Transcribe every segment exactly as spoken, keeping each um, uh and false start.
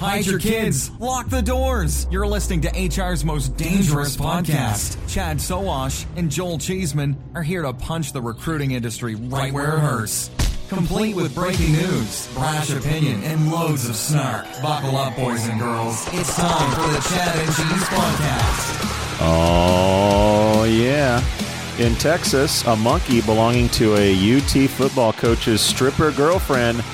Hide your kids. Lock the doors. You're listening to H R's most dangerous podcast. Chad Soash and Joel Cheeseman are here to punch the recruiting industry right where it hurts. Complete with breaking news, brash opinion, and loads of snark. Buckle up, boys and girls. It's time for the Chad and Cheese podcast. Oh, yeah. In Texas, a monkey belonging to a U T football coach's stripper girlfriend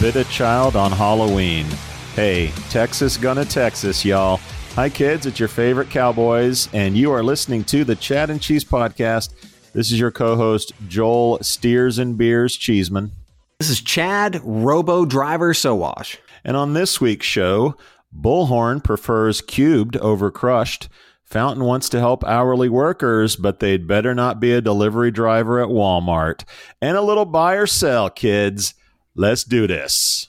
bit a child on Halloween. Hey, Texas gonna Texas, y'all. Hi, kids. It's your favorite Cowboys, and you are listening to the Chad and Cheese Podcast. This is your co-host, Joel Steers and Beers Cheeseman. This is Chad Robo Driver Sowash. And on this week's show, Bullhorn prefers cubed over crushed. Fountain wants to help hourly workers, but they'd better not be a delivery driver at Walmart. And a little buy or sell, kids. Let's do this.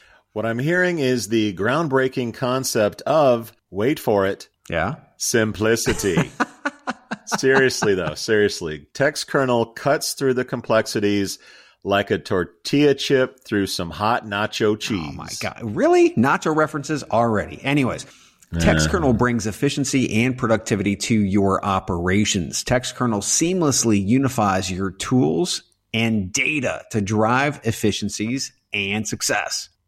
What I'm hearing is the groundbreaking concept of, wait for it, yeah, simplicity. Seriously, though, seriously. Text Kernel cuts through the complexities like a tortilla chip through some hot nacho cheese. Oh, my God. Really? Nacho references already. Anyways. Text Kernel brings efficiency and productivity to your operations. Text Kernel seamlessly unifies your tools and data to drive efficiencies and success.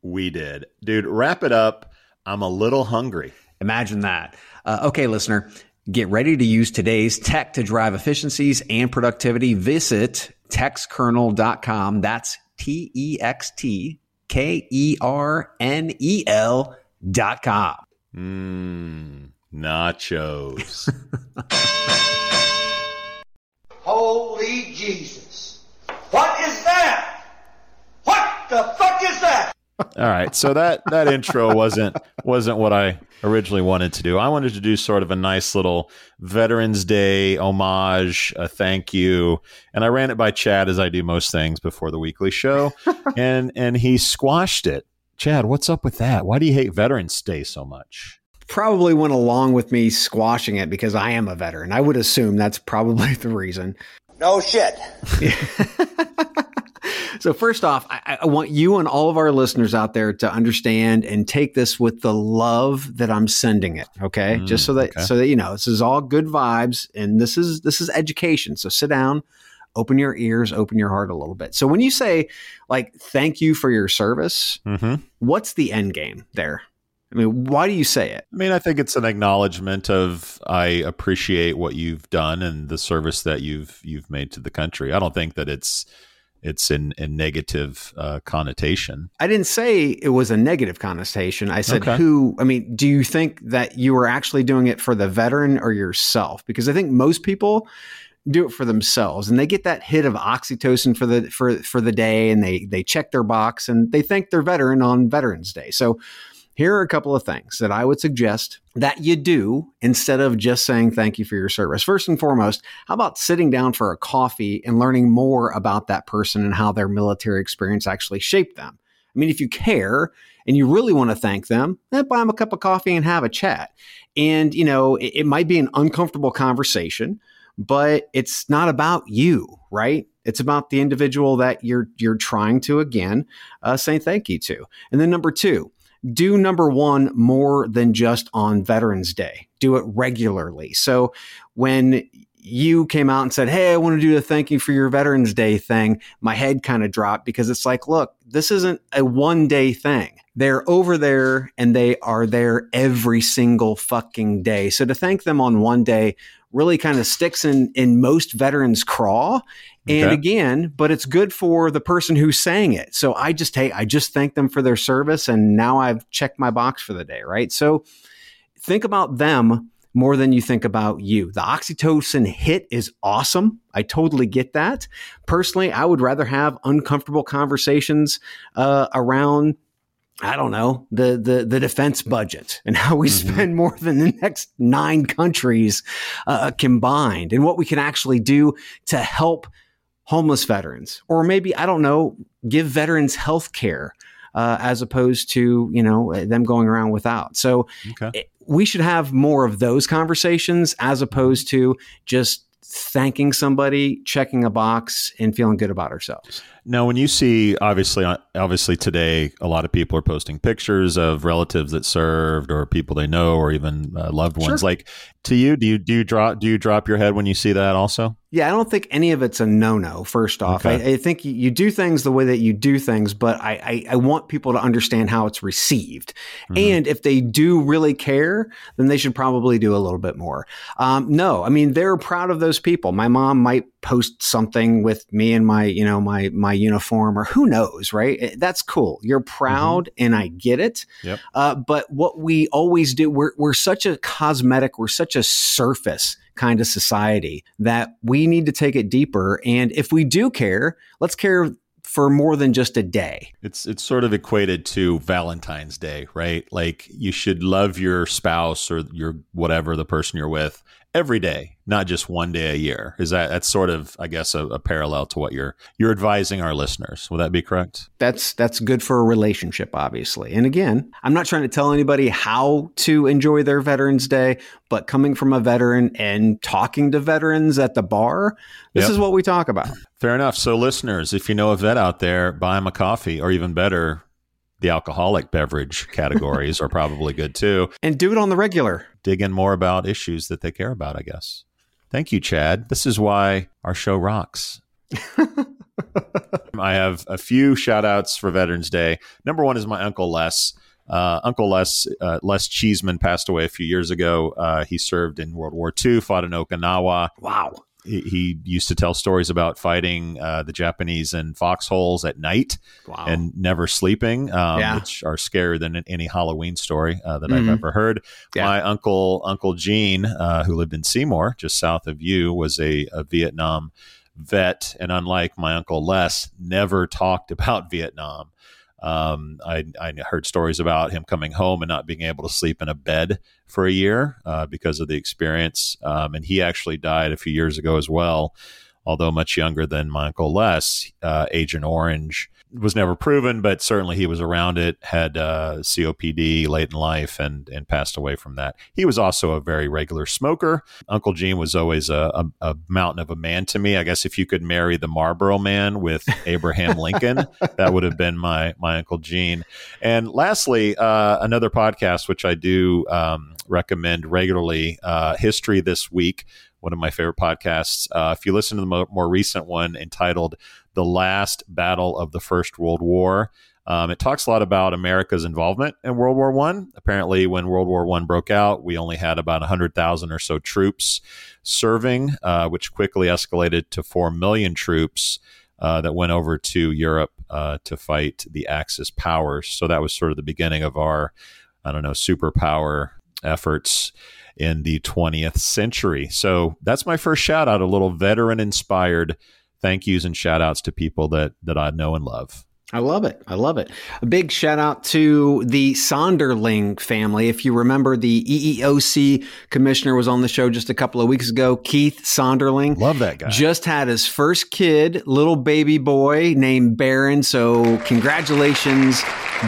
We did. Dude, wrap it up. I'm a little hungry. Imagine that. Uh, okay, listener, get ready to use today's tech to drive efficiencies and productivity. Visit text kernel dot com. That's T E X T K E R N E L dot com. Mmm, nachos. Holy Jesus. What is that? What the fuck is that? All right, so that, that intro wasn't wasn't what I originally wanted to do. I wanted to do sort of a nice little Veterans Day homage, a thank you, and I ran it by Chad as I do most things before the weekly show, and and he squashed it. Chad, what's up with that? Why do you hate Veterans Day so much? Probably went along with me squashing it because I am a veteran. I would assume that's probably the reason. No shit. So first off, I, I want you and all of our listeners out there to understand and take this with the love that I'm sending it. Okay. Mm, Just so that, okay. so that, you know, this is all good vibes and this is, this is education. So sit down, open your ears, open your heart a little bit. So when you say like, thank you for your service, mm-hmm. what's the end game there? I mean, why do you say it? I mean, I think it's an acknowledgement of I appreciate what you've done and the service that you've, you've made to the country. I don't think that it's, It's in a negative uh, connotation. I didn't say it was a negative connotation. I said okay. who, I mean, do you think that you were actually doing it for the veteran or yourself? Because I think most people do it for themselves, and they get that hit of oxytocin for the for for the day, and they they check their box and they thank their veteran on Veterans Day. So here are a couple of things that I would suggest that you do instead of just saying thank you for your service. First and foremost, how about sitting down for a coffee and learning more about that person and how their military experience actually shaped them? I mean, if you care and you really want to thank them, then buy them a cup of coffee and have a chat. And, you know, it, it might be an uncomfortable conversation, but it's not about you, right? It's about the individual that you're you're trying to, again, uh, say thank you to. And then number two, do number one more than just on Veterans Day. Do it regularly. So when you came out and said, hey, I want to do the thank you for your Veterans Day thing, my head kind of dropped, because it's like, look, this isn't a one day thing. They're over there and they are there every single fucking day. So to thank them on one day really kind of sticks in, in most veterans' craw. And okay. again, but it's good for the person who sang it. So I just, hey, I just thank them for their service, and now I've checked my box for the day, right? So think about them more than you think about you. The oxytocin hit is awesome. I totally get that. Personally, I would rather have uncomfortable conversations uh, around, I don't know, the, the, the defense budget and how we mm-hmm. spend more than the next nine countries uh, combined, and what we can actually do to help homeless veterans, or maybe, I don't know, give veterans health care uh, as opposed to, you know, them going around without. So okay. it, we should have more of those conversations as opposed to just thanking somebody, checking a box, and feeling good about ourselves. Now, when you see, obviously, obviously today, a lot of people are posting pictures of relatives that served, or people they know, or even uh, loved ones. Sure. Like to you, do you do you drop do you drop your head when you see that also? Yeah, I don't think any of it's a no-no. First off, okay. I, I think you do things the way that you do things, but I I, I want people to understand how it's received, mm-hmm. and if they do really care, then they should probably do a little bit more. Um, no, I mean, they're proud of those people. My mom might post something with me in my, you know, my my uniform, or who knows, right? That's cool. You're proud, mm-hmm. and I get it. Yep. Uh, but what we always do, we're we're such a cosmetic, we're such a surface kind of society that we need to take it deeper. And if we do care, let's care for more than just a day. It's it's sort of equated to Valentine's Day, right? Like you should love your spouse or your whatever, the person you're with, every day, not just one day a year. Is that that's sort of, I guess, a, a parallel to what you're you're advising our listeners? Will that be correct? That's that's good for a relationship, obviously. And again, I'm not trying to tell anybody how to enjoy their Veterans Day, but coming from a veteran and talking to veterans at the bar, this yep. is what we talk about. Fair enough. So listeners, if you know a vet out there, buy them a coffee, or even better, the alcoholic beverage categories are probably good too. And do it on the regular. Dig in more about issues that they care about, I guess. Thank you, Chad. This is why our show rocks. I have a few shout outs for Veterans Day. Number one is my Uncle Les. Uh, Uncle Les, uh, Les Cheeseman passed away a few years ago. Uh, he served in World War Two, fought in Okinawa. Wow. He, he used to tell stories about fighting uh, the Japanese in foxholes at night wow. and never sleeping, um, yeah. which are scarier than any Halloween story uh, that mm-hmm. I've ever heard. Yeah. My uncle, Uncle Gene, uh, who lived in Seymour, just south of you, was a, a Vietnam vet. And unlike my Uncle Les, never talked about Vietnam. Um, I, I heard stories about him coming home and not being able to sleep in a bed for a year uh, because of the experience. Um, and he actually died a few years ago as well, although much younger than my Uncle Les. uh, Agent Orange was never proven, but certainly he was around it, had uh, C O P D late in life, and and passed away from that. He was also a very regular smoker. Uncle Gene was always a, a, a mountain of a man to me. I guess if you could marry the Marlboro Man with Abraham Lincoln, that would have been my my Uncle Gene. And lastly, uh, another podcast, which I do um, recommend regularly, uh, History This Week, one of my favorite podcasts. Uh, if you listen to the mo- more recent one entitled The Last Battle of the First World War, um, it talks a lot about America's involvement in World War One. Apparently, when World War One broke out, we only had about one hundred thousand or so troops serving, uh, which quickly escalated to four million troops uh, that went over to Europe uh, to fight the Axis powers. So that was sort of the beginning of our, I don't know, superpower efforts in the twentieth century. So that's my first shout out, a little veteran inspired thank yous and shout outs to people that that I know and love. I love it. I love it. A big shout out to the Sonderling family. If you remember, the E E O C commissioner was on the show just a couple of weeks ago. Keith Sonderling. Love that guy. Just had his first kid, little baby boy named Baron. So congratulations.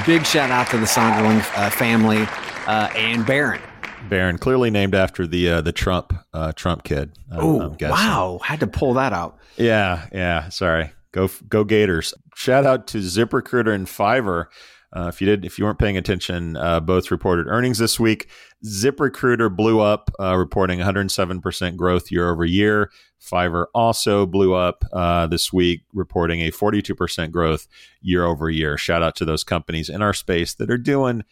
Big shout out to the Sonderling uh, family uh, and Baron. Baron, clearly named after the uh, the Trump uh, Trump kid. Oh, wow. Had to pull that out. Yeah. Yeah. Sorry. Go go Gators. Shout out to ZipRecruiter and Fiverr. Uh, if you did, if you weren't paying attention, uh, both reported earnings this week. ZipRecruiter blew up, uh, reporting one hundred seven percent growth year over year. Fiverr also blew up uh, this week, reporting a forty-two percent growth year over year. Shout out to those companies in our space that are doing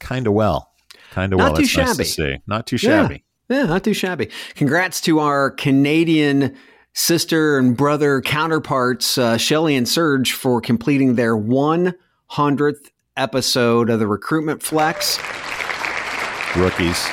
kind of well. Kind of well. Not too shabby. Nice to see. Not too shabby. Yeah. yeah, not too shabby. Congrats to our Canadian sister and brother counterparts, uh, Shelly and Serge, for completing their one hundredth episode of the Recruitment Flex. Rookies.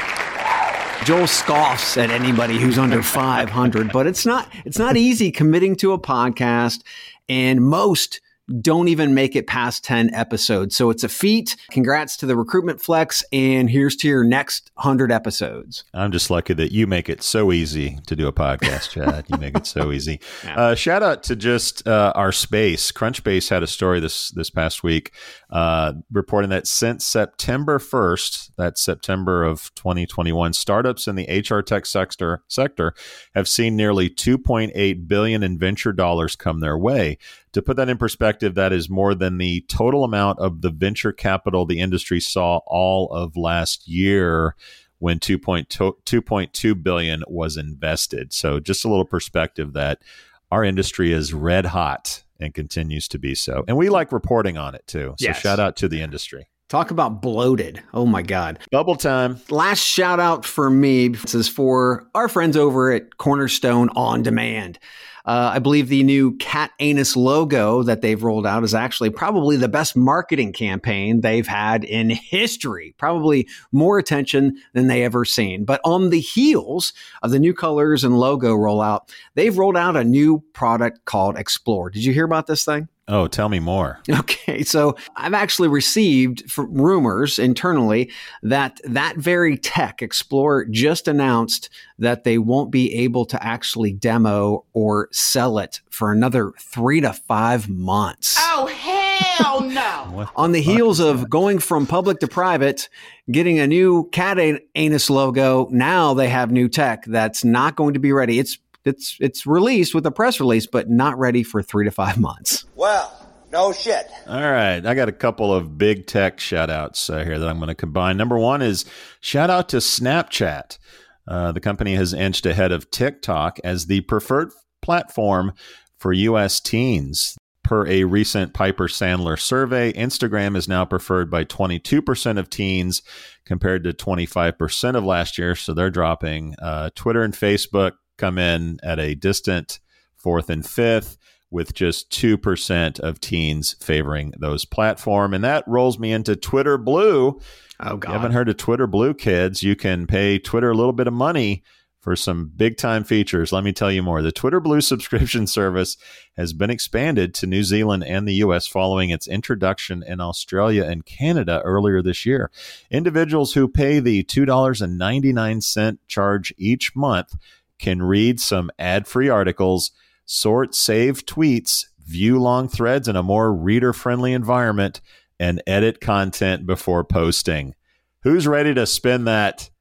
Joel scoffs at anybody who's under five hundred, but it's not it's not easy committing to a podcast, and most don't even make it past ten episodes. So it's a feat. Congrats to the Recruitment Flex, and here's to your next one hundred episodes. I'm just lucky that you make it so easy to do a podcast, Chad. You make it so easy. Yeah. Uh, shout out to just uh, our space. Crunchbase had a story this this past week uh, reporting that since September first, that's September of twenty twenty-one, startups in the H R tech sector, sector have seen nearly two point eight billion dollars in venture dollars come their way. To put that in perspective, that is more than the total amount of the venture capital the industry saw all of last year when two point two billion dollars was invested. So just a little perspective that our industry is red hot and continues to be so. And we like reporting on it too. So yes. Shout out to the industry. Talk about bloated. Oh my God. Bubble time. Last shout out for me. This is for our friends over at Cornerstone On Demand. Uh, I believe the new cat anus logo that they've rolled out is actually probably the best marketing campaign they've had in history, probably more attention than they ever seen. But on the heels of the new colors and logo rollout, they've rolled out a new product called Explore. Did you hear about this thing? Oh, tell me more. Okay. So I've actually received rumors internally that that very tech, Explore, just announced that they won't be able to actually demo or sell it for another three to five months. Oh, hell no. On the heels of going from public to private, getting a new cat anus logo, now they have new tech that's not going to be ready. It's It's it's released with a press release, but not ready for three to five months. Well, no shit. All right. I got a couple of big tech shout outs uh, here that I'm going to combine. Number one is shout out to Snapchat. Uh, the company has inched ahead of TikTok as the preferred platform for U S teens. Per a recent Piper Sandler survey, Instagram is now preferred by twenty-two percent of teens compared to twenty-five percent of last year. So they're dropping. uh, Twitter and Facebook come in at a distant fourth and fifth, with just two percent of teens favoring those platforms. And that rolls me into Twitter Blue. Oh, God. If you haven't heard of Twitter Blue, kids, you can pay Twitter a little bit of money for some big time features. Let me tell you more. The Twitter Blue subscription service has been expanded to New Zealand and the U S following its introduction in Australia and Canada earlier this year. Individuals who pay the two dollars and ninety-nine cents charge each month can read some ad-free articles, sort saved tweets, view long threads in a more reader-friendly environment, and edit content before posting. Who's ready to spend that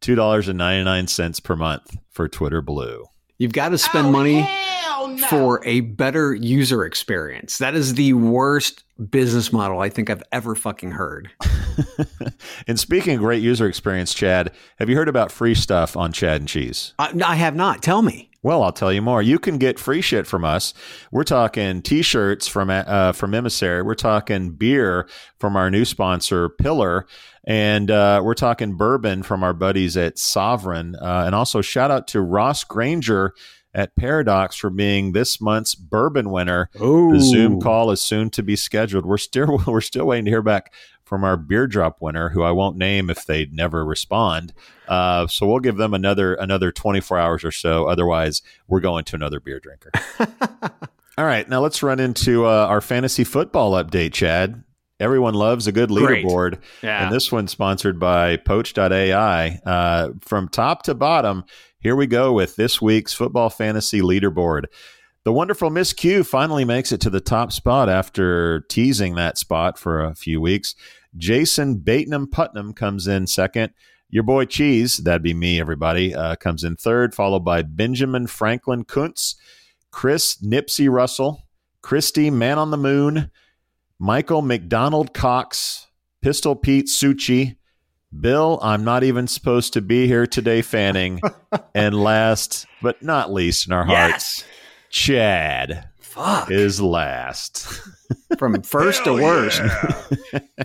two dollars and ninety-nine cents per month for Twitter Blue? You've got to spend oh, money no. for a better user experience. That is the worst business model I think I've ever fucking heard. And speaking of great user experience, Chad, have you heard about free stuff on Chad and Cheese? I, I have not. Tell me. Well, I'll tell you more. You can get free shit from us. We're talking T-shirts from uh, from Emissary. We're talking beer from our new sponsor, Pillar. And uh, we're talking bourbon from our buddies at Sovereign. Uh, and also shout out to Ross Granger at Paradox for being this month's bourbon winner. Ooh. The Zoom call is soon to be scheduled. We're still we're still waiting to hear back from our beer drop winner, who I won't name if they never respond. Uh, so we'll give them another another twenty-four hours or so. Otherwise, we're going to another beer drinker. All right. Now let's run into uh, our fantasy football update, Chad. Everyone loves a good leaderboard. Yeah. And this one's sponsored by Poach dot A I. Uh, from top to bottom, here we go with this week's football fantasy leaderboard. The wonderful Miss Q finally makes it to the top spot after teasing that spot for a few weeks. Jason Batenham Putnam comes in second. Your boy Cheese, that'd be me, everybody, uh, comes in third, followed by Benjamin Franklin Kuntz, Chris Nipsey Russell, Christy Man on the Moon, Michael McDonald Cox, Pistol Pete Succi, Bill, I'm not even supposed to be here today, Fanning, and last but not least in our hearts, yes! Chad Fuck. is last. From first Hell to worst. Yeah.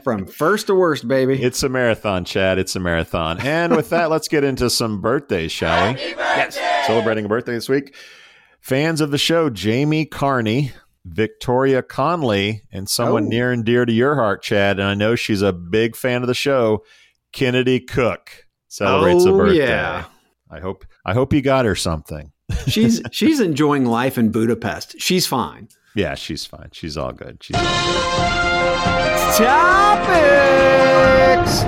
From first to worst, baby. It's a marathon, Chad. It's a marathon. And with that, let's get into some birthdays, shall Happy we? Birthday! Yes. Celebrating a birthday this week. Fans of the show, Jamie Carney, Victoria Conley, and someone oh. near and dear to your heart, Chad, and I know she's a big fan of the show, Kennedy Cook celebrates oh, a birthday. Yeah. I hope I hope you got her something. she's she's enjoying life in Budapest. She's fine. Yeah, she's fine. She's all good. She's all good. Topics.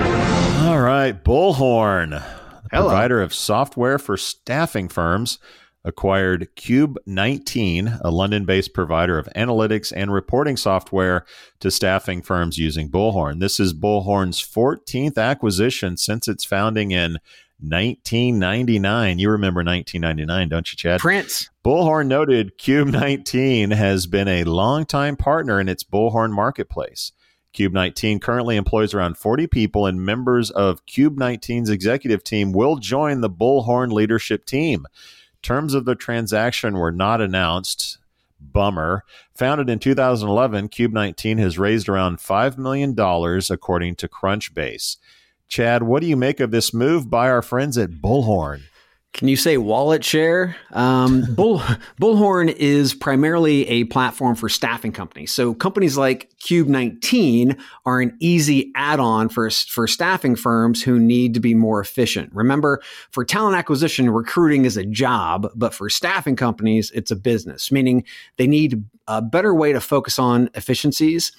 All right, Bullhorn, the provider of software for staffing firms, acquired Cube nineteen, a London-based provider of analytics and reporting software to staffing firms using Bullhorn. This is Bullhorn's fourteenth acquisition since its founding in nineteen ninety-nine. You remember nineteen ninety-nine, don't you, Chad? Prince. Bullhorn noted Cube nineteen has been a longtime partner in its Bullhorn marketplace. Cube nineteen currently employs around forty people, and members of Cube nineteen's executive team will join the Bullhorn leadership team. Terms of the transaction were not announced. Bummer. Founded in two thousand eleven, Cube nineteen has raised around five million dollars, according to Crunchbase. Chad, what do you make of this move by our friends at Bullhorn? Can you say wallet share? Um, Bull, Bullhorn is primarily a platform for staffing companies. So companies like Cube nineteen are an easy add-on for, for staffing firms who need to be more efficient. Remember, for talent acquisition, recruiting is a job, but for staffing companies, it's a business, meaning they need a better way to focus on efficiencies,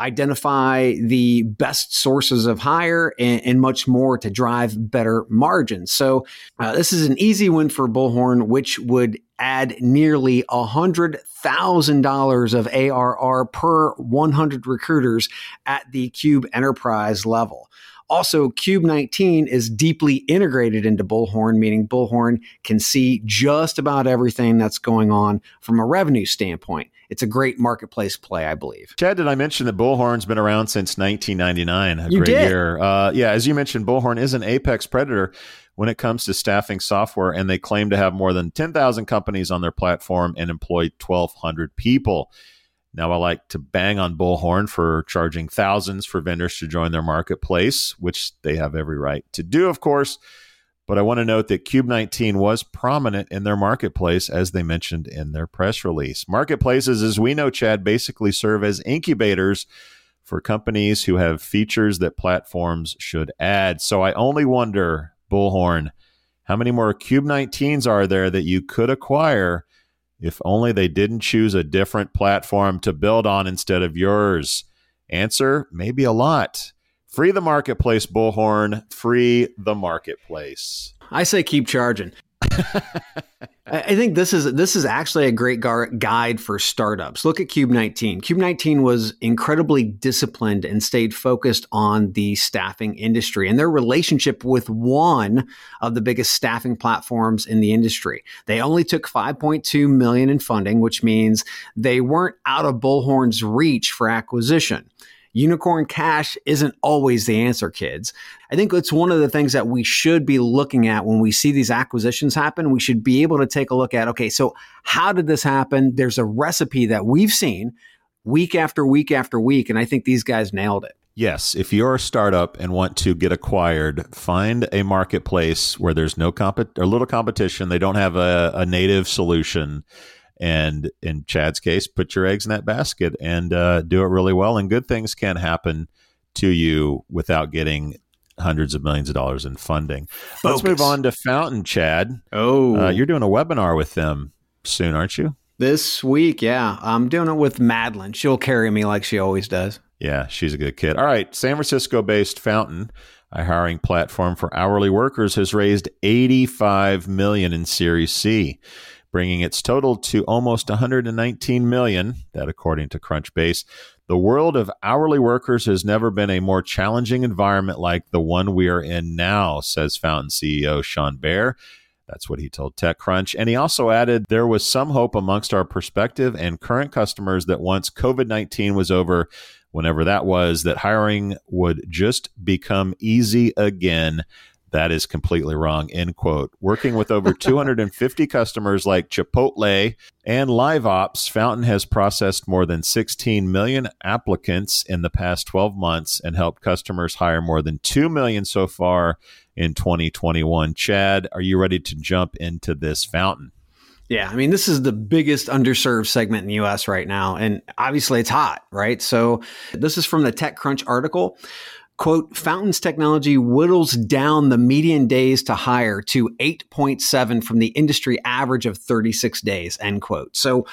identify the best sources of hire, and, and much more to drive better margins. So uh, this is an easy win for Bullhorn, which would add nearly one hundred thousand dollars of A R R per one hundred recruiters at the Cube Enterprise level. Also, Cube nineteen is deeply integrated into Bullhorn, meaning Bullhorn can see just about everything that's going on from a revenue standpoint. It's a great marketplace play, I believe. Chad, did I mention that Bullhorn's been around since nineteen ninety-nine? A you great did. year. Uh, yeah, as you mentioned, Bullhorn is an apex predator when it comes to staffing software, and they claim to have more than ten thousand companies on their platform and employ twelve hundred people. Now, I like to bang on Bullhorn for charging thousands for vendors to join their marketplace, which they have every right to do, of course. But I want to note that Cube nineteen was prominent in their marketplace, as they mentioned in their press release. Marketplaces, as we know, Chad, basically serve as incubators for companies who have features that platforms should add. So I only wonder, Bullhorn, how many more Cube nineteens are there that you could acquire if only they didn't choose a different platform to build on instead of yours? Answer, maybe a lot. Free the marketplace, Bullhorn. Free the marketplace. I say keep charging. I think this is this is actually a great gar- guide for startups. Look at Cube nineteen. Cube nineteen was incredibly disciplined and stayed focused on the staffing industry and their relationship with one of the biggest staffing platforms in the industry. They only took five point two million dollars in funding, which means they weren't out of Bullhorn's reach for acquisition. Unicorn cash isn't always the answer, kids. I think it's one of the things that we should be looking at when we see these acquisitions happen. We should be able to take a look at, okay, so how did this happen? There's a recipe that we've seen week after week after week, and I think these guys nailed it. Yes, if you're a startup and want to get acquired, find a marketplace where there's no compet or little competition. They don't have a, a native solution. And in Chad's case, put your eggs in that basket and uh, do it really well. And good things can happen to you without getting hundreds of millions of dollars in funding. Focus. Let's move on to Fountain, Chad. Oh, uh, you're doing a webinar with them soon, aren't you? This week, yeah. I'm doing it with Madeline. She'll carry me like she always does. Yeah, she's a good kid. All right. San Francisco-based Fountain, a hiring platform for hourly workers, has raised eighty-five million dollars in Series C, bringing its total to almost one hundred nineteen million dollars, that according to Crunchbase. The world of hourly workers has never been a more challenging environment like the one we are in now, says Fountain C E O Sean Baer. That's what he told TechCrunch. And he also added, there was some hope amongst our prospective and current customers that once COVID nineteen was over, whenever that was, that hiring would just become easy again. That is completely wrong, end quote. Working with over two hundred fifty customers like Chipotle and LiveOps, Fountain has processed more than sixteen million applicants in the past twelve months and helped customers hire more than two million so far in twenty twenty-one. Chad, are you ready to jump into this Fountain? Yeah, I mean, this is the biggest underserved segment in the U S right now, and obviously it's hot, right? So this is from the TechCrunch article. Quote, Fountain's technology whittles down the median days to hire to eight point seven from the industry average of thirty-six days, end quote. So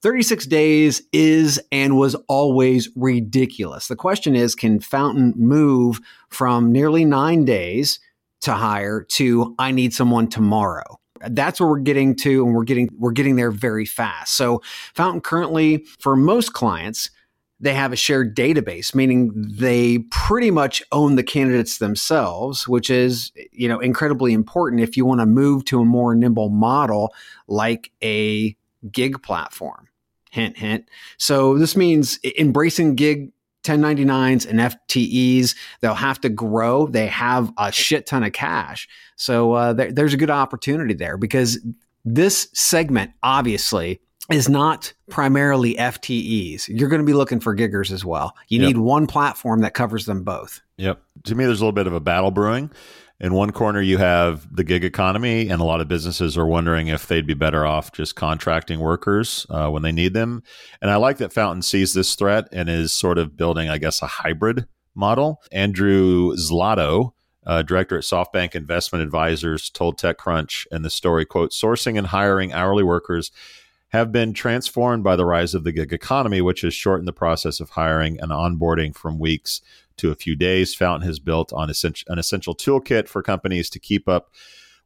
thirty-six days is and was always ridiculous. The question is, can Fountain move from nearly nine days to hire to I need someone tomorrow? That's where we're getting to, and we're getting we're getting there very fast. So Fountain currently, for most clients, they have a shared database, meaning they pretty much own the candidates themselves, which is, you know, incredibly important if you want to move to a more nimble model like a gig platform. Hint, hint. So this means embracing gig ten ninety-nines and F T Es. They'll have to grow. They have a shit ton of cash. So uh, there, there's a good opportunity there, because this segment obviously is not primarily F T Es. You're going to be looking for giggers as well. You yep. need one platform that covers them both. Yep. To me, there's a little bit of a battle brewing. In one corner, you have the gig economy, and a lot of businesses are wondering if they'd be better off just contracting workers uh, when they need them. And I like that Fountain sees this threat and is sort of building, I guess, a hybrid model. Andrew Zlato, uh, director at SoftBank Investment Advisors, told TechCrunch in the story, quote, sourcing and hiring hourly workers have been transformed by the rise of the gig economy, which has shortened the process of hiring and onboarding from weeks to a few days. Fountain has built on an essential toolkit for companies to keep up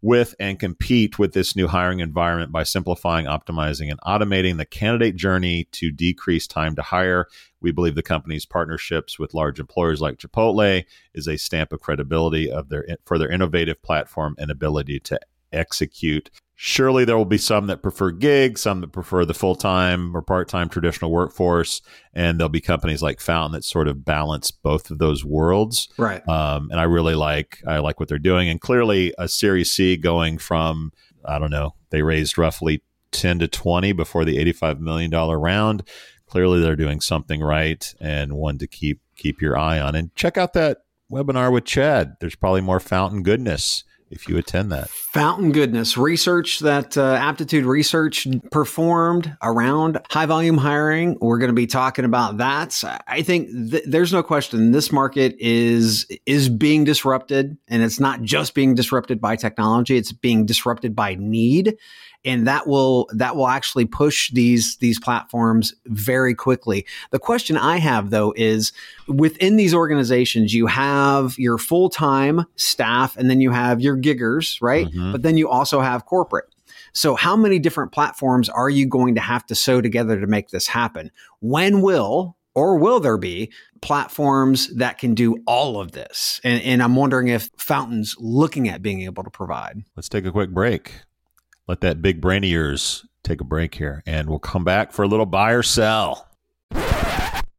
with and compete with this new hiring environment by simplifying, optimizing, and automating the candidate journey to decrease time to hire. We believe the company's partnerships with large employers like Chipotle is a stamp of credibility of their for their innovative platform and ability to execute. Surely there will be some that prefer gigs, some that prefer the full-time or part-time traditional workforce, and there'll be companies like Fountain that sort of balance both of those worlds. Right. Um, and I really like I like what they're doing. And clearly a Series C going from, I don't know, they raised roughly ten to twenty before the eighty-five million dollars round. Clearly they're doing something right, and one to keep keep your eye on. And check out that webinar with Chad. There's probably more Fountain goodness if you attend that. Fountain goodness research that uh, Aptitude Research performed around high volume hiring. We're going to be talking about that. I think th- there's no question this market is is being disrupted, and it's not just being disrupted by technology, it's being disrupted by need. And that will that will actually push these these platforms very quickly. The question I have, though, is within these organizations, you have your full-time staff, and then you have your giggers, right? Mm-hmm. But then you also have corporate. So how many different platforms are you going to have to sew together to make this happen? When will or will there be platforms that can do all of this? And, and I'm wondering if Fountain's looking at being able to provide. Let's take a quick break. Let that big brain of yours take a break here, and we'll come back for a little buy or sell.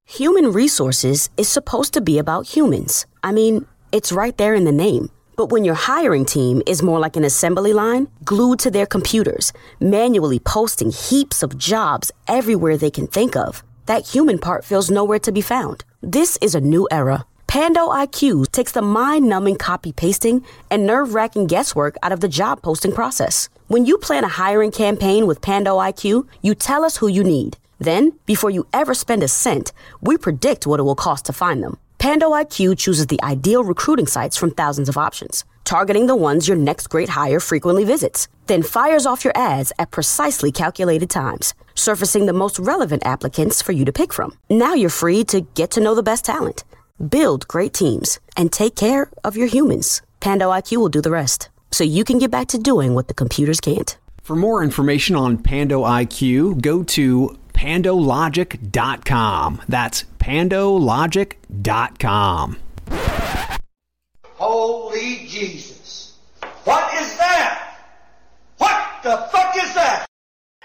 Human resources is supposed to be about humans. I mean, it's right there in the name. But when your hiring team is more like an assembly line, glued to their computers, manually posting heaps of jobs everywhere they can think of, that human part feels nowhere to be found. This is a new era. Pando I Q takes the mind-numbing copy-pasting and nerve-wracking guesswork out of the job posting process. When you plan a hiring campaign with Pando I Q, you tell us who you need. Then, before you ever spend a cent, we predict what it will cost to find them. Pando I Q chooses the ideal recruiting sites from thousands of options, targeting the ones your next great hire frequently visits, then fires off your ads at precisely calculated times, surfacing the most relevant applicants for you to pick from. Now you're free to get to know the best talent, build great teams, and take care of your humans. Pando I Q will do the rest, so you can get back to doing what the computers can't. For more information on Pando I Q, go to pando logic dot com. That's pando logic dot com. Holy Jesus. What is that? What the fuck is that?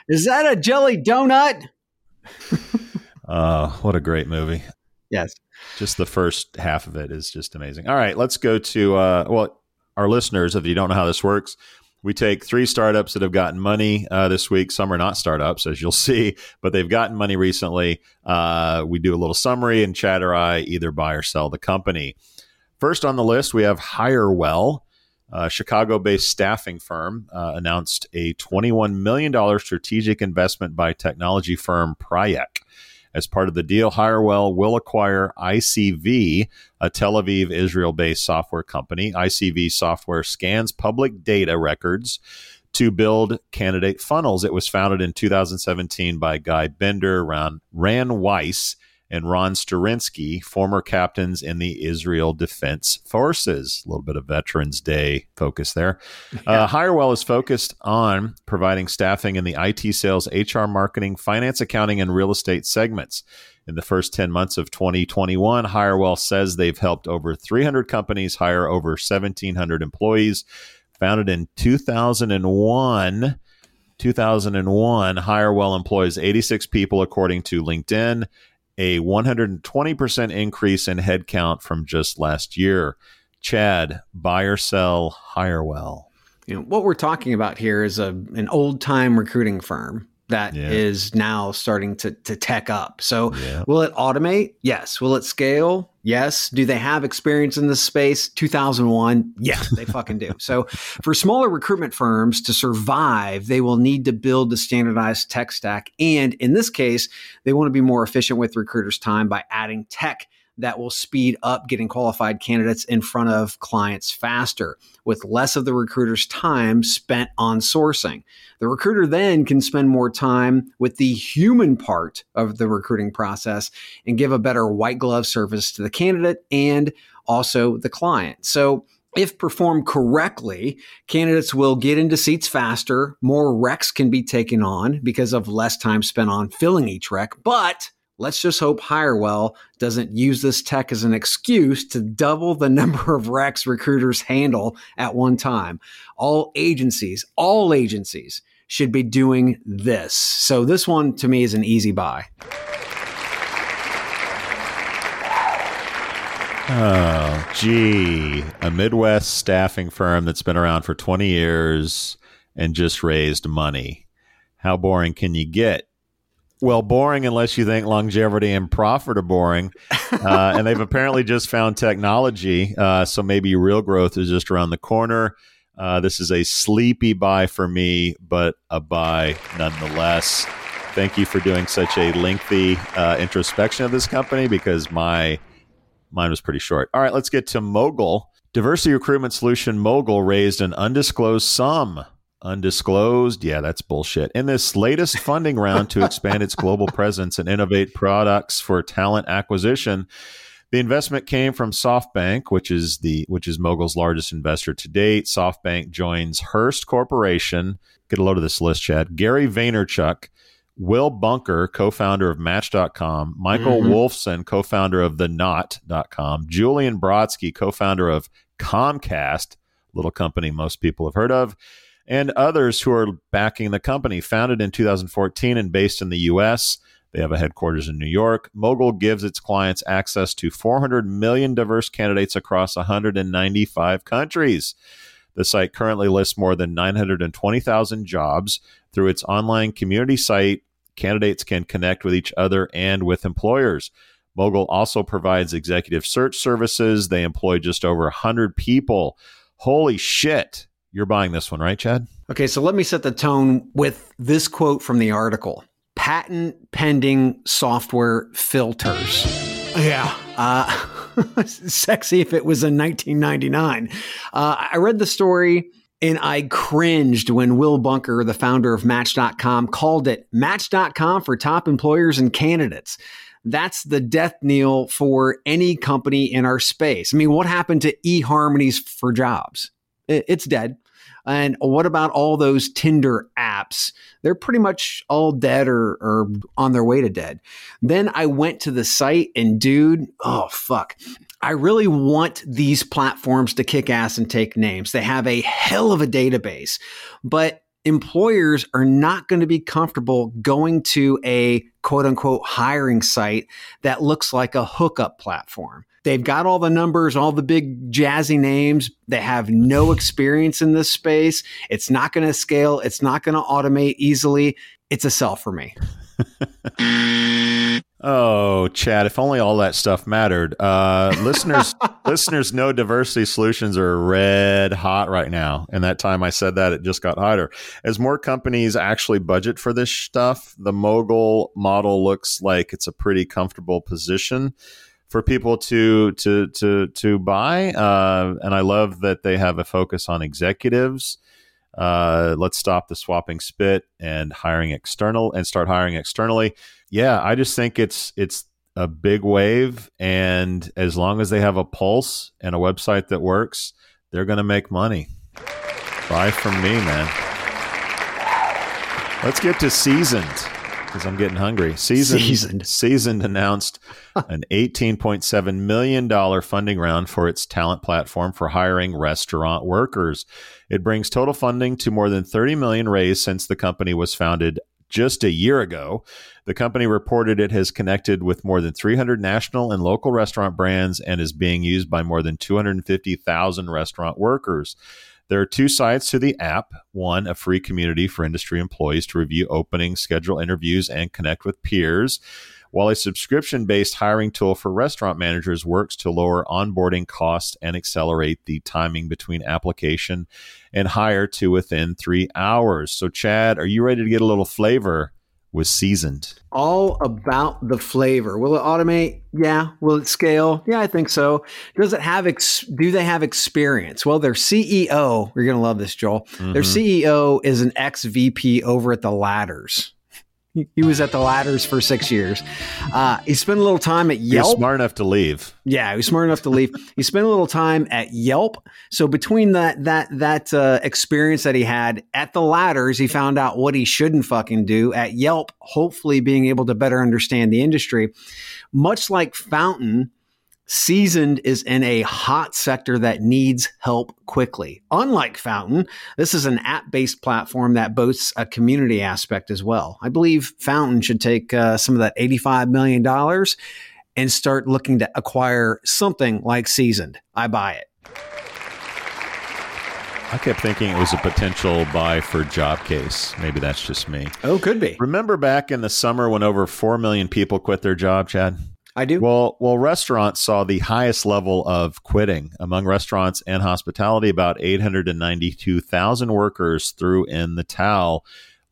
Is that a jelly donut? uh, what a great movie. Yes. Just the first half of it is just amazing. All right, let's go to, uh, well, our listeners, if you don't know how this works, we take three startups that have gotten money uh, this week. Some are not startups, as you'll see, but they've gotten money recently. Uh, we do a little summary and Chatter-Eye, either buy or sell the company. First on the list, we have Hirewell, a Chicago-based staffing firm, uh, announced a twenty-one million dollars strategic investment by technology firm Pryek. As part of the deal, Hirewell will acquire I C V, a Tel Aviv, Israel-based software company. I C V software scans public data records to build candidate funnels. It was founded in two thousand seventeen by Guy Bender, Ron, Ran Weiss, and Ron Sterinsky, former captains in the Israel Defense Forces. A little bit of Veterans Day focus there. Yeah. Uh, Hirewell is focused on providing staffing in the I T sales, H R marketing, finance, accounting, and real estate segments. In the first ten months of twenty twenty-one, Hirewell says they've helped over three hundred companies hire over seventeen hundred employees. Founded in two thousand one, two thousand one, Hirewell employs eighty-six people, according to LinkedIn, a one hundred twenty percent increase in headcount from just last year. Chad, buy or sell Hirewell? You know, what we're talking about here is a an old-time recruiting firm that yeah. is now starting to, to tech up. So yeah. will it automate? Yes. Will it scale? Yes. Do they have experience in this space? two thousand one? Yeah, they fucking do. So for smaller recruitment firms to survive, they will need to build the standardized tech stack. And in this case, they want to be more efficient with recruiters' time by adding tech that will speed up getting qualified candidates in front of clients faster, with less of the recruiter's time spent on sourcing. The recruiter then can spend more time with the human part of the recruiting process and give a better white glove service to the candidate and also the client. So if performed correctly, candidates will get into seats faster, more recs can be taken on because of less time spent on filling each rec, but let's just hope Hirewell doesn't use this tech as an excuse to double the number of recs recruiters handle at one time. All agencies, all agencies should be doing this. So this one to me is an easy buy. Oh, gee. A Midwest staffing firm that's been around for twenty years and just raised money. How boring can you get? Well, boring unless you think longevity and profit are boring. Uh, and they've apparently just found technology. Uh, so maybe real growth is just around the corner. Uh, this is a sleepy buy for me, but a buy nonetheless. Thank you for doing such a lengthy uh, introspection of this company, because my mine was pretty short. All right, let's get to Mogul. Diversity recruitment solution Mogul raised an undisclosed sum. Undisclosed. Yeah, that's bullshit. In this latest funding round to expand its global presence and innovate products for talent acquisition, the investment came from SoftBank, which is the which is Mogul's largest investor to date. SoftBank joins Hearst Corporation. Get a load of this list, Chad. Gary Vaynerchuk, Will Bunker, co-founder of Match dot com, Michael mm-hmm. Wolfson, co-founder of the knot dot com, Julian Brodsky, co-founder of Comcast, little company most people have heard of, and others who are backing the company. Founded in two thousand fourteen and based in the U S, they have a headquarters in New York. Mogul gives its clients access to four hundred million diverse candidates across one hundred ninety-five countries. The site currently lists more than nine hundred twenty thousand jobs. Through its online community site, candidates can connect with each other and with employers. Mogul also provides executive search services. They employ just over one hundred people. Holy shit. You're buying this one, right, Chad? Okay, so let me set the tone with this quote from the article. Patent pending software filters. Yeah. Uh, sexy if it was in nineteen ninety-nine. Uh, I read the story and I cringed when Will Bunker, the founder of Match dot com, called it Match dot com for top employers and candidates. That's the death knell for any company in our space. I mean, what happened to eHarmonies for jobs? It's dead. And what about all those Tinder apps? They're pretty much all dead or, or on their way to dead. Then I went to the site and dude, oh, fuck. I really want these platforms to kick ass and take names. They have a hell of a database, but employers are not going to be comfortable going to a quote unquote hiring site that looks like a hookup platform. They've got all the numbers, all the big jazzy names. They have no experience in this space. It's not going to scale. It's not going to automate easily. It's a sell for me. Oh, Chad, if only all that stuff mattered. Uh, listeners, listeners know diversity solutions are red hot right now. And that time I said that, it just got hotter. As more companies actually budget for this stuff, the Mogul model looks like it's a pretty comfortable position for people to to to to buy. Uh, and I love that they have a focus on executives. Uh, let's stop the swapping spit and hiring external and start hiring externally. Yeah, I just think it's it's a big wave. And as long as they have a pulse and a website that works, they're going to make money. Buy from me, man. Let's get to Seasoned, because I'm getting hungry. Seasoned, Seasoned. Seasoned announced an eighteen point seven million dollars funding round for its talent platform for hiring restaurant workers. It brings total funding to more than thirty million dollars raised since the company was founded just a year ago. The company reported it has connected with more than three hundred national and local restaurant brands and is being used by more than two hundred fifty thousand restaurant workers. There are two sides to the app. One, a free community for industry employees to review openings, schedule interviews, and connect with peers, while a subscription-based hiring tool for restaurant managers works to lower onboarding costs and accelerate the timing between application and hire to within three hours. So, Chad, are you ready to get a little flavor with Seasoned? All about the flavor. Will it automate? Yeah. Will it scale? Yeah, I think so. Does it have, ex- do they have experience? Well, their C E O, you're going to love this, Joel. Mm-hmm. Their C E O is an ex-V P over at the Ladders. He was at the Ladders for six years. Uh, he spent a little time at Yelp. He was smart enough to leave. Yeah, he was smart enough to leave. He spent a little time at Yelp. So between that that that uh, experience that he had at the Ladders, he found out what he shouldn't fucking do at Yelp, hopefully being able to better understand the industry. Much like Fountain, Seasoned is in a hot sector that needs help quickly. Unlike Fountain, this is an app-based platform that boasts a community aspect as well. I believe Fountain should take uh, some of that eighty-five million dollars and start looking to acquire something like Seasoned. I buy it. I kept thinking it was a potential buy for Jobcase. Maybe that's just me. Oh, could be. Remember back in the summer when over four million people quit their job, Chad? I do. Well, well, restaurants saw the highest level of quitting among restaurants and hospitality. About eight hundred ninety-two thousand workers threw in the towel,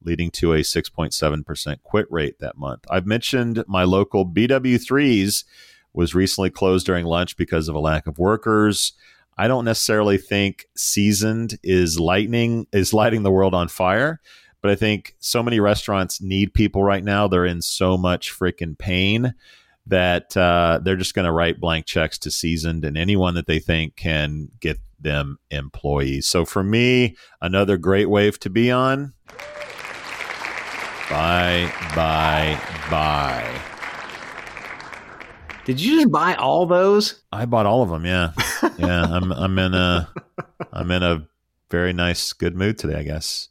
leading to a six point seven percent quit rate that month. I've mentioned my local B W threes was recently closed during lunch because of a lack of workers. I don't necessarily think Seasoned is lightning is lighting the world on fire, but I think so many restaurants need people right now. They're in so much freaking pain that uh, they're just going to write blank checks to Seasoned and anyone that they think can get them employees. So for me, another great wave to be on. Bye, bye, bye. Did you just buy all those? I bought all of them. Yeah, yeah. I'm I'm in a I'm in a very nice, good mood today, I guess.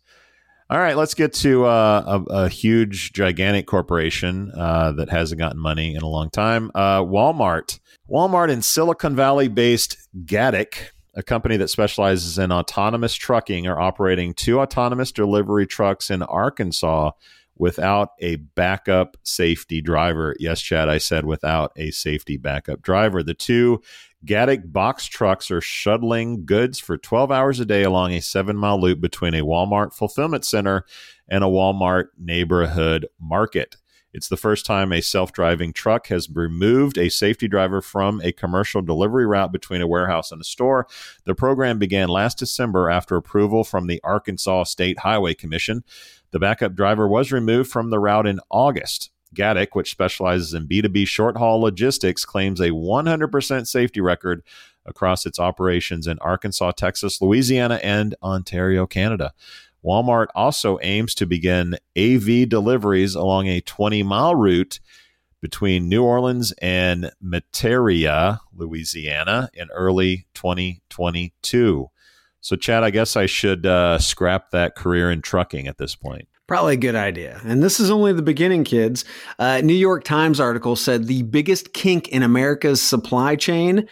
All right, let's get to uh, a, a huge, gigantic corporation uh, that hasn't gotten money in a long time. Uh, Walmart. Walmart and Silicon Valley-based Gatik, a company that specializes in autonomous trucking, are operating two autonomous delivery trucks in Arkansas without a backup safety driver. Yes, Chad, I said without a safety backup driver. The two Gatik box trucks are shuttling goods for twelve hours a day along a seven-mile loop between a Walmart fulfillment center and a Walmart neighborhood market. It's the first time a self-driving truck has removed a safety driver from a commercial delivery route between a warehouse and a store. The program began last December after approval from the Arkansas State Highway Commission. The backup driver was removed from the route in August. Gatik, which specializes in B two B short-haul logistics, claims a one hundred percent safety record across its operations in Arkansas, Texas, Louisiana, and Ontario, Canada. Walmart also aims to begin A V deliveries along a twenty-mile route between New Orleans and Metairie, Louisiana, in early twenty twenty-two. So, Chad, I guess I should uh, scrap that career in trucking at this point. Probably a good idea. And this is only the beginning, kids. Uh, New York Times article said the biggest kink in America's supply chain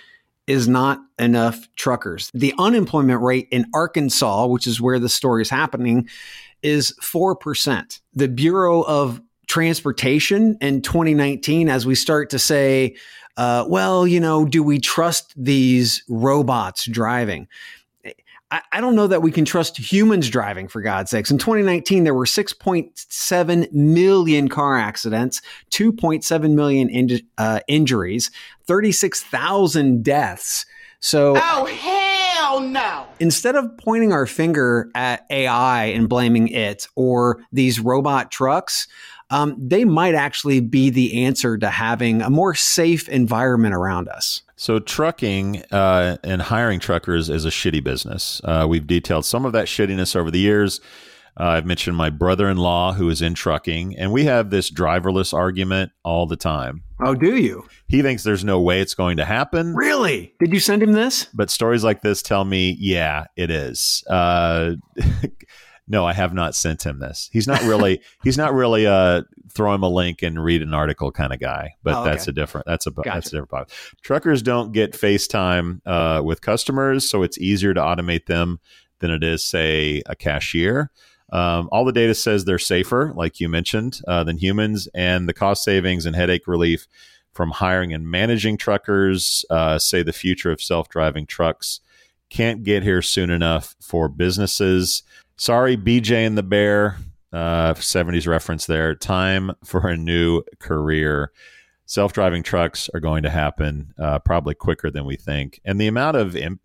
is not enough truckers. The unemployment rate in Arkansas, which is where the story is happening, is four percent. The Bureau of Transportation in twenty nineteen, as we start to say, uh, well, you know, do we trust these robots driving? I, I don't know that we can trust humans driving, for God's sakes. In twenty nineteen, there were six point seven million car accidents, two point seven million in, uh, injuries, thirty-six thousand deaths. So, oh, hell no. Instead of pointing our finger at A I and blaming it or these robot trucks, um, they might actually be the answer to having a more safe environment around us. So trucking uh, and hiring truckers is a shitty business. Uh, we've detailed some of that shittiness over the years. Uh, I've mentioned my brother-in-law who is in trucking, and we have this driverless argument all the time. Oh, do you? He thinks there's no way it's going to happen. Really? Did you send him this? But stories like this tell me, yeah, it is. Uh, no, I have not sent him this. He's not really. he's not really a throw him a link and read an article kind of guy. But oh, okay. that's a different. That's a gotcha. that's a different problem. Truckers don't get FaceTime uh, with customers, so it's easier to automate them than it is, say, a cashier. Um, all the data says they're safer, like you mentioned, uh, than humans, and the cost savings and headache relief from hiring and managing truckers uh, say the future of self-driving trucks can't get here soon enough for businesses. Sorry, B J and the Bear, uh, seventies reference there. Time for a new career. Self-driving trucks are going to happen uh, probably quicker than we think, and the amount of imp-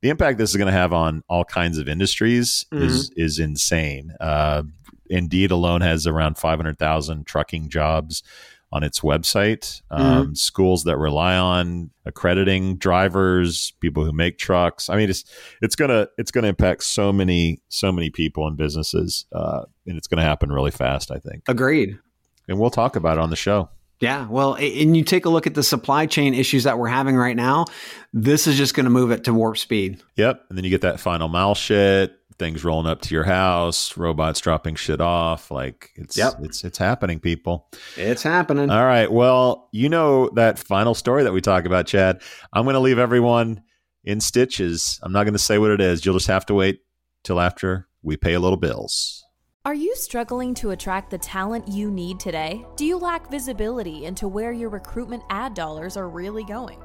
the impact this is going to have on all kinds of industries mm-hmm. is is insane. Uh, Indeed alone has around five hundred thousand trucking jobs on its website. Um, mm-hmm. Schools that rely on accrediting drivers, people who make trucks. I mean, it's it's gonna it's gonna impact so many so many people and businesses, uh, and it's going to happen really fast, I think. Agreed. And we'll talk about it on the show. Yeah. Well, and you take a look at the supply chain issues that we're having right now. This is just going to move it to warp speed. Yep. And then you get that final mile shit, things rolling up to your house, robots dropping shit off. Like it's, yep. it's, it's happening, people. It's happening. All right. Well, you know, that final story that we talk about, Chad, I'm going to leave everyone in stitches. I'm not going to say what it is. You'll just have to wait till after we pay a little bills. Are you struggling to attract the talent you need today? Do you lack visibility into where your recruitment ad dollars are really going?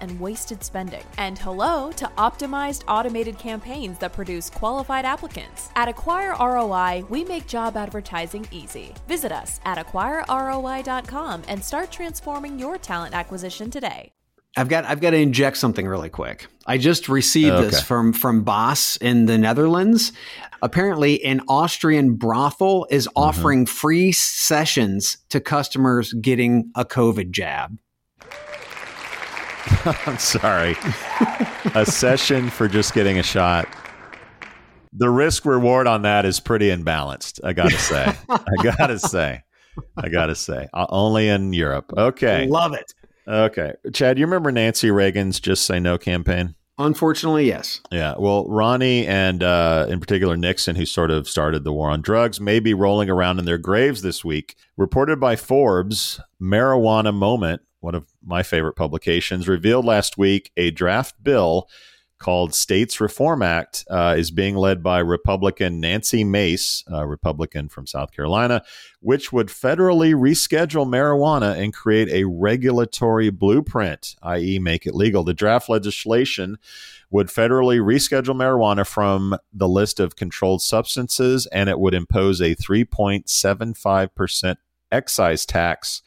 and wasted spending. And hello to optimized automated campaigns that produce qualified applicants. At Acquire R O I, we make job advertising easy. Visit us at acquire R O I dot com and start transforming your talent acquisition today. I've got I've got to inject something really quick. I just received okay. this from, from Boss in the Netherlands. Apparently, an Austrian brothel is offering mm-hmm. free sessions to customers getting a COVID jab. I'm sorry. A session for just getting a shot. The risk reward on that is pretty imbalanced. I gotta say. I gotta say. I gotta say. Uh, only in Europe. Okay. Love it. Okay. Chad, you remember Nancy Reagan's Just Say No campaign? Unfortunately, yes. Yeah. Well, Ronnie and uh, in particular Nixon, who sort of started the war on drugs, may be rolling around in their graves this week. Reported by Forbes, Marijuana Moment, one of my favorite publications, revealed last week a draft bill called States Reform Act uh, is being led by Republican Nancy Mace, a Republican from South Carolina, which would federally reschedule marijuana and create a regulatory blueprint, that is make it legal. The draft legislation would federally reschedule marijuana from the list of controlled substances, and it would impose a three point seven five percent excise tax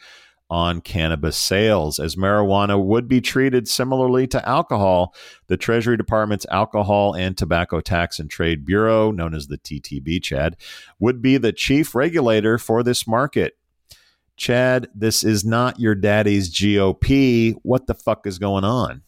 on cannabis sales, as marijuana would be treated similarly to alcohol. The Treasury Department's Alcohol and Tobacco Tax and Trade Bureau, known as the T T B, Chad, would be the chief regulator for this market. Chad, this is not your daddy's G O P. What the fuck is going on?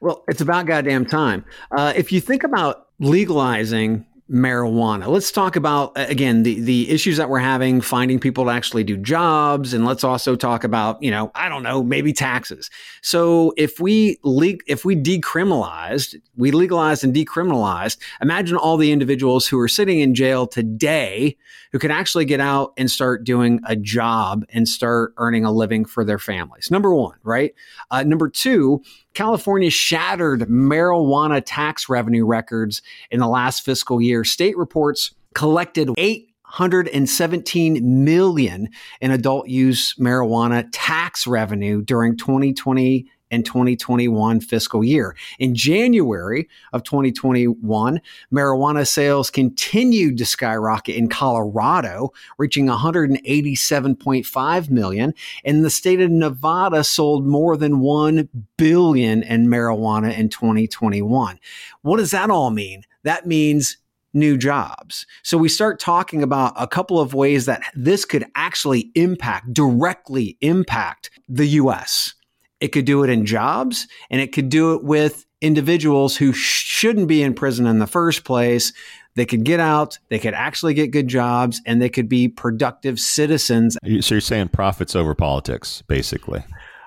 Well, it's about goddamn time. Uh, if you think about legalizing marijuana. Let's talk about, again, the, the issues that we're having, finding people to actually do jobs. And let's also talk about, you know, I don't know, maybe taxes. So if we le- if we decriminalized, we legalized and decriminalized, imagine all the individuals who are sitting in jail today who could actually get out and start doing a job and start earning a living for their families. Number one, right? Uh, number two, California shattered marijuana tax revenue records in the last fiscal year. State reports collected eight hundred seventeen million dollars in adult use marijuana tax revenue during twenty twenty and twenty twenty-one fiscal year. In January of twenty twenty-one, marijuana sales continued to skyrocket in Colorado, reaching one hundred eighty-seven point five million. And the state of Nevada sold more than one billion in marijuana in twenty twenty-one. What does that all mean? That means new jobs. So we start talking about a couple of ways that this could actually impact, directly impact the U S. It could do it in jobs, and it could do it with individuals who sh- shouldn't be in prison in the first place. They could get out, they could actually get good jobs, and they could be productive citizens. So you're saying profits over politics, basically.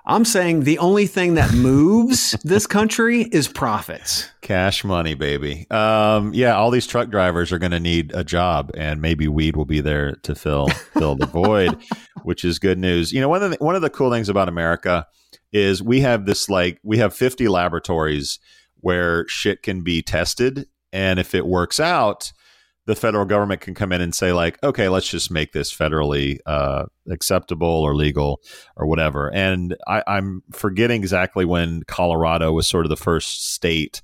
I'm saying the only thing that moves this country is profits. Cash money, baby. Um, yeah, all these truck drivers are going to need a job, and maybe weed will be there to fill fill the void, which is good news. You know, one of the, one of the cool things about America is we have this, like, we have fifty laboratories where shit can be tested, and if it works out, the federal government can come in and say, like, okay, let's just make this federally uh, acceptable or legal or whatever. And I, I'm forgetting exactly when Colorado was sort of the first state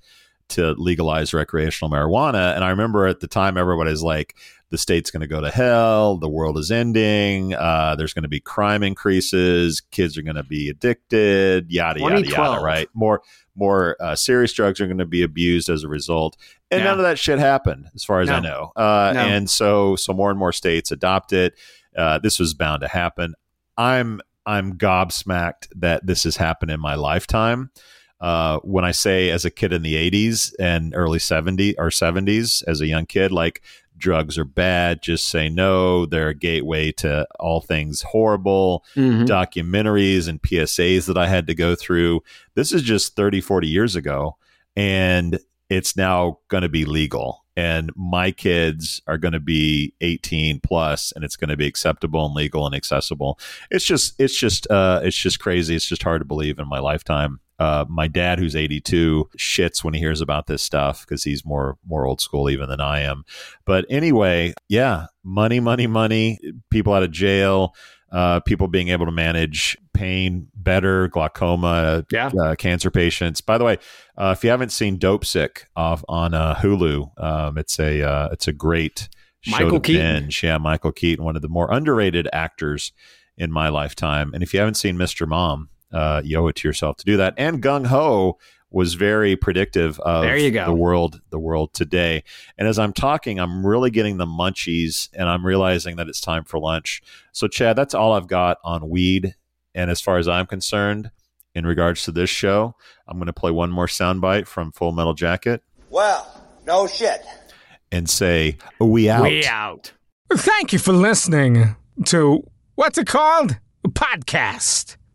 to legalize recreational marijuana. And I remember at the time, everybody's like, the state's going to go to hell. The world is ending. Uh, there's going to be crime increases. Kids are going to be addicted, yada, yada, yada, right? More more uh, serious drugs are going to be abused as a result. And yeah. None of that shit happened, as far as no. I know. Uh, no. And so, so more and more states adopt it. Uh, this was bound to happen. I'm I'm gobsmacked that this has happened in my lifetime. Uh, when I say as a kid in the eighties and early seventies or seventies, as a young kid, like, drugs are bad. Just say no. They're a gateway to all things horrible. Mm-hmm. Documentaries and P S As that I had to go through. This is just thirty, forty years ago, and it's now going to be legal. And my kids are going to be eighteen plus, and it's going to be acceptable and legal and accessible. It's just, it's just, uh, it's just crazy. It's just hard to believe in my lifetime. Uh, my dad, who's eighty-two, shits when he hears about this stuff because he's more more old school even than I am. But anyway, yeah, money, money, money, people out of jail, uh, people being able to manage pain better, glaucoma, yeah. uh, cancer patients. By the way, uh, if you haven't seen Dope Sick off on uh, Hulu, um, it's a uh, it's a great show. Michael Keaton. Yeah, Michael Keaton, one of the more underrated actors in my lifetime. And if you haven't seen Mister Mom, Uh, you owe it to yourself to do that. And Gung Ho was very predictive of there you go. the world, the world today. And as I'm talking, I'm really getting the munchies, and I'm realizing that it's time for lunch. So, Chad, that's all I've got on weed. And as far as I'm concerned, in regards to this show, I'm going to play one more soundbite from Full Metal Jacket. Well, no shit. And say, we out. We out. Thank you for listening to, what's it called? A podcast.